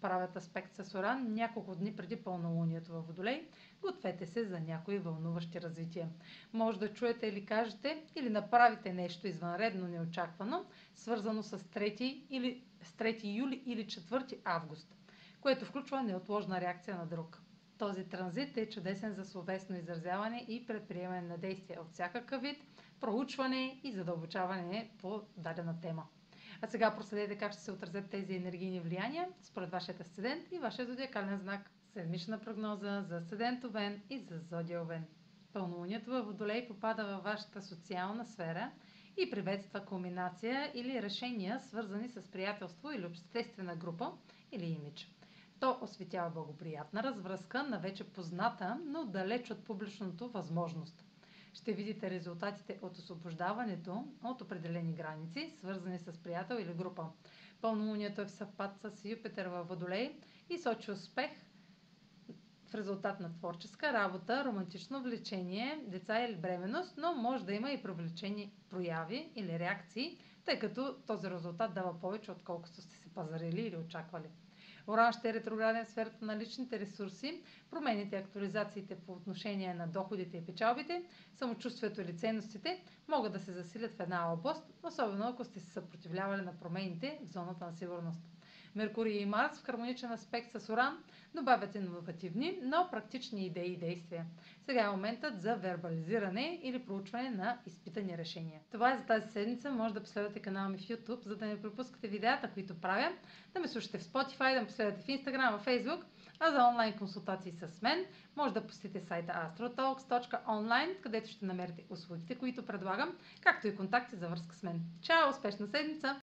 правят аспект с Оран няколко дни преди пълнолунието във Водолей. Гответе се за някои вълнуващи развития. Може да чуете или кажете, или направите нещо извънредно неочаквано, свързано с 3 юли или 4 август, което включва неотложна реакция на друг. Този транзит е чудесен за словесно изразяване и предприемане на действия от всякакъв вид, проучване и задълбочаване по дадена тема. А сега проследете как ще се отразят тези енергийни влияния според вашия асцендент и вашия зодиакален знак. Седмична прогноза за асцендент Овен и за зодия Овен. Пълнолунието във Водолей попада във вашата социална сфера и приветства кулминация или решения, свързани с приятелство или обществена група или имидж. То осветява благоприятна развръзка на вече позната, но далеч от публичното възможност. Ще видите резултатите от освобождаването от определени граници, свързани с приятел или група. Пълнолунието е в съвпад с Юпитер във Водолей и сочи успех в резултат на творческа работа, романтично влечение, деца или бременност, но може да има и привлечени прояви или реакции, тъй като този резултат дава повече, отколкото сте се пазарили или очаквали. Оран ще е ретрограден в сферата на личните ресурси, промените и актуализациите по отношение на доходите и печалбите, самочувствието или ценностите могат да се засилят в една област, особено ако сте се съпротивлявали на промените в зоната на сигурност. Меркурий и Марс в хармоничен аспект с Оран добавят иновативни, но практични идеи и действия. Сега е моментът за вербализиране или проучване на изпитани решения. Това е за тази седмица. Може да последвате канала ми в YouTube, за да не пропускате видеята, които правя, да ме слушате в Spotify, да ме последвате в Instagram, в Facebook, а за онлайн консултации с мен може да посетите сайта astrotalks.online, където ще намерите услугите, които предлагам, както и контакти за връзка с мен. Чао! Успешна седмица!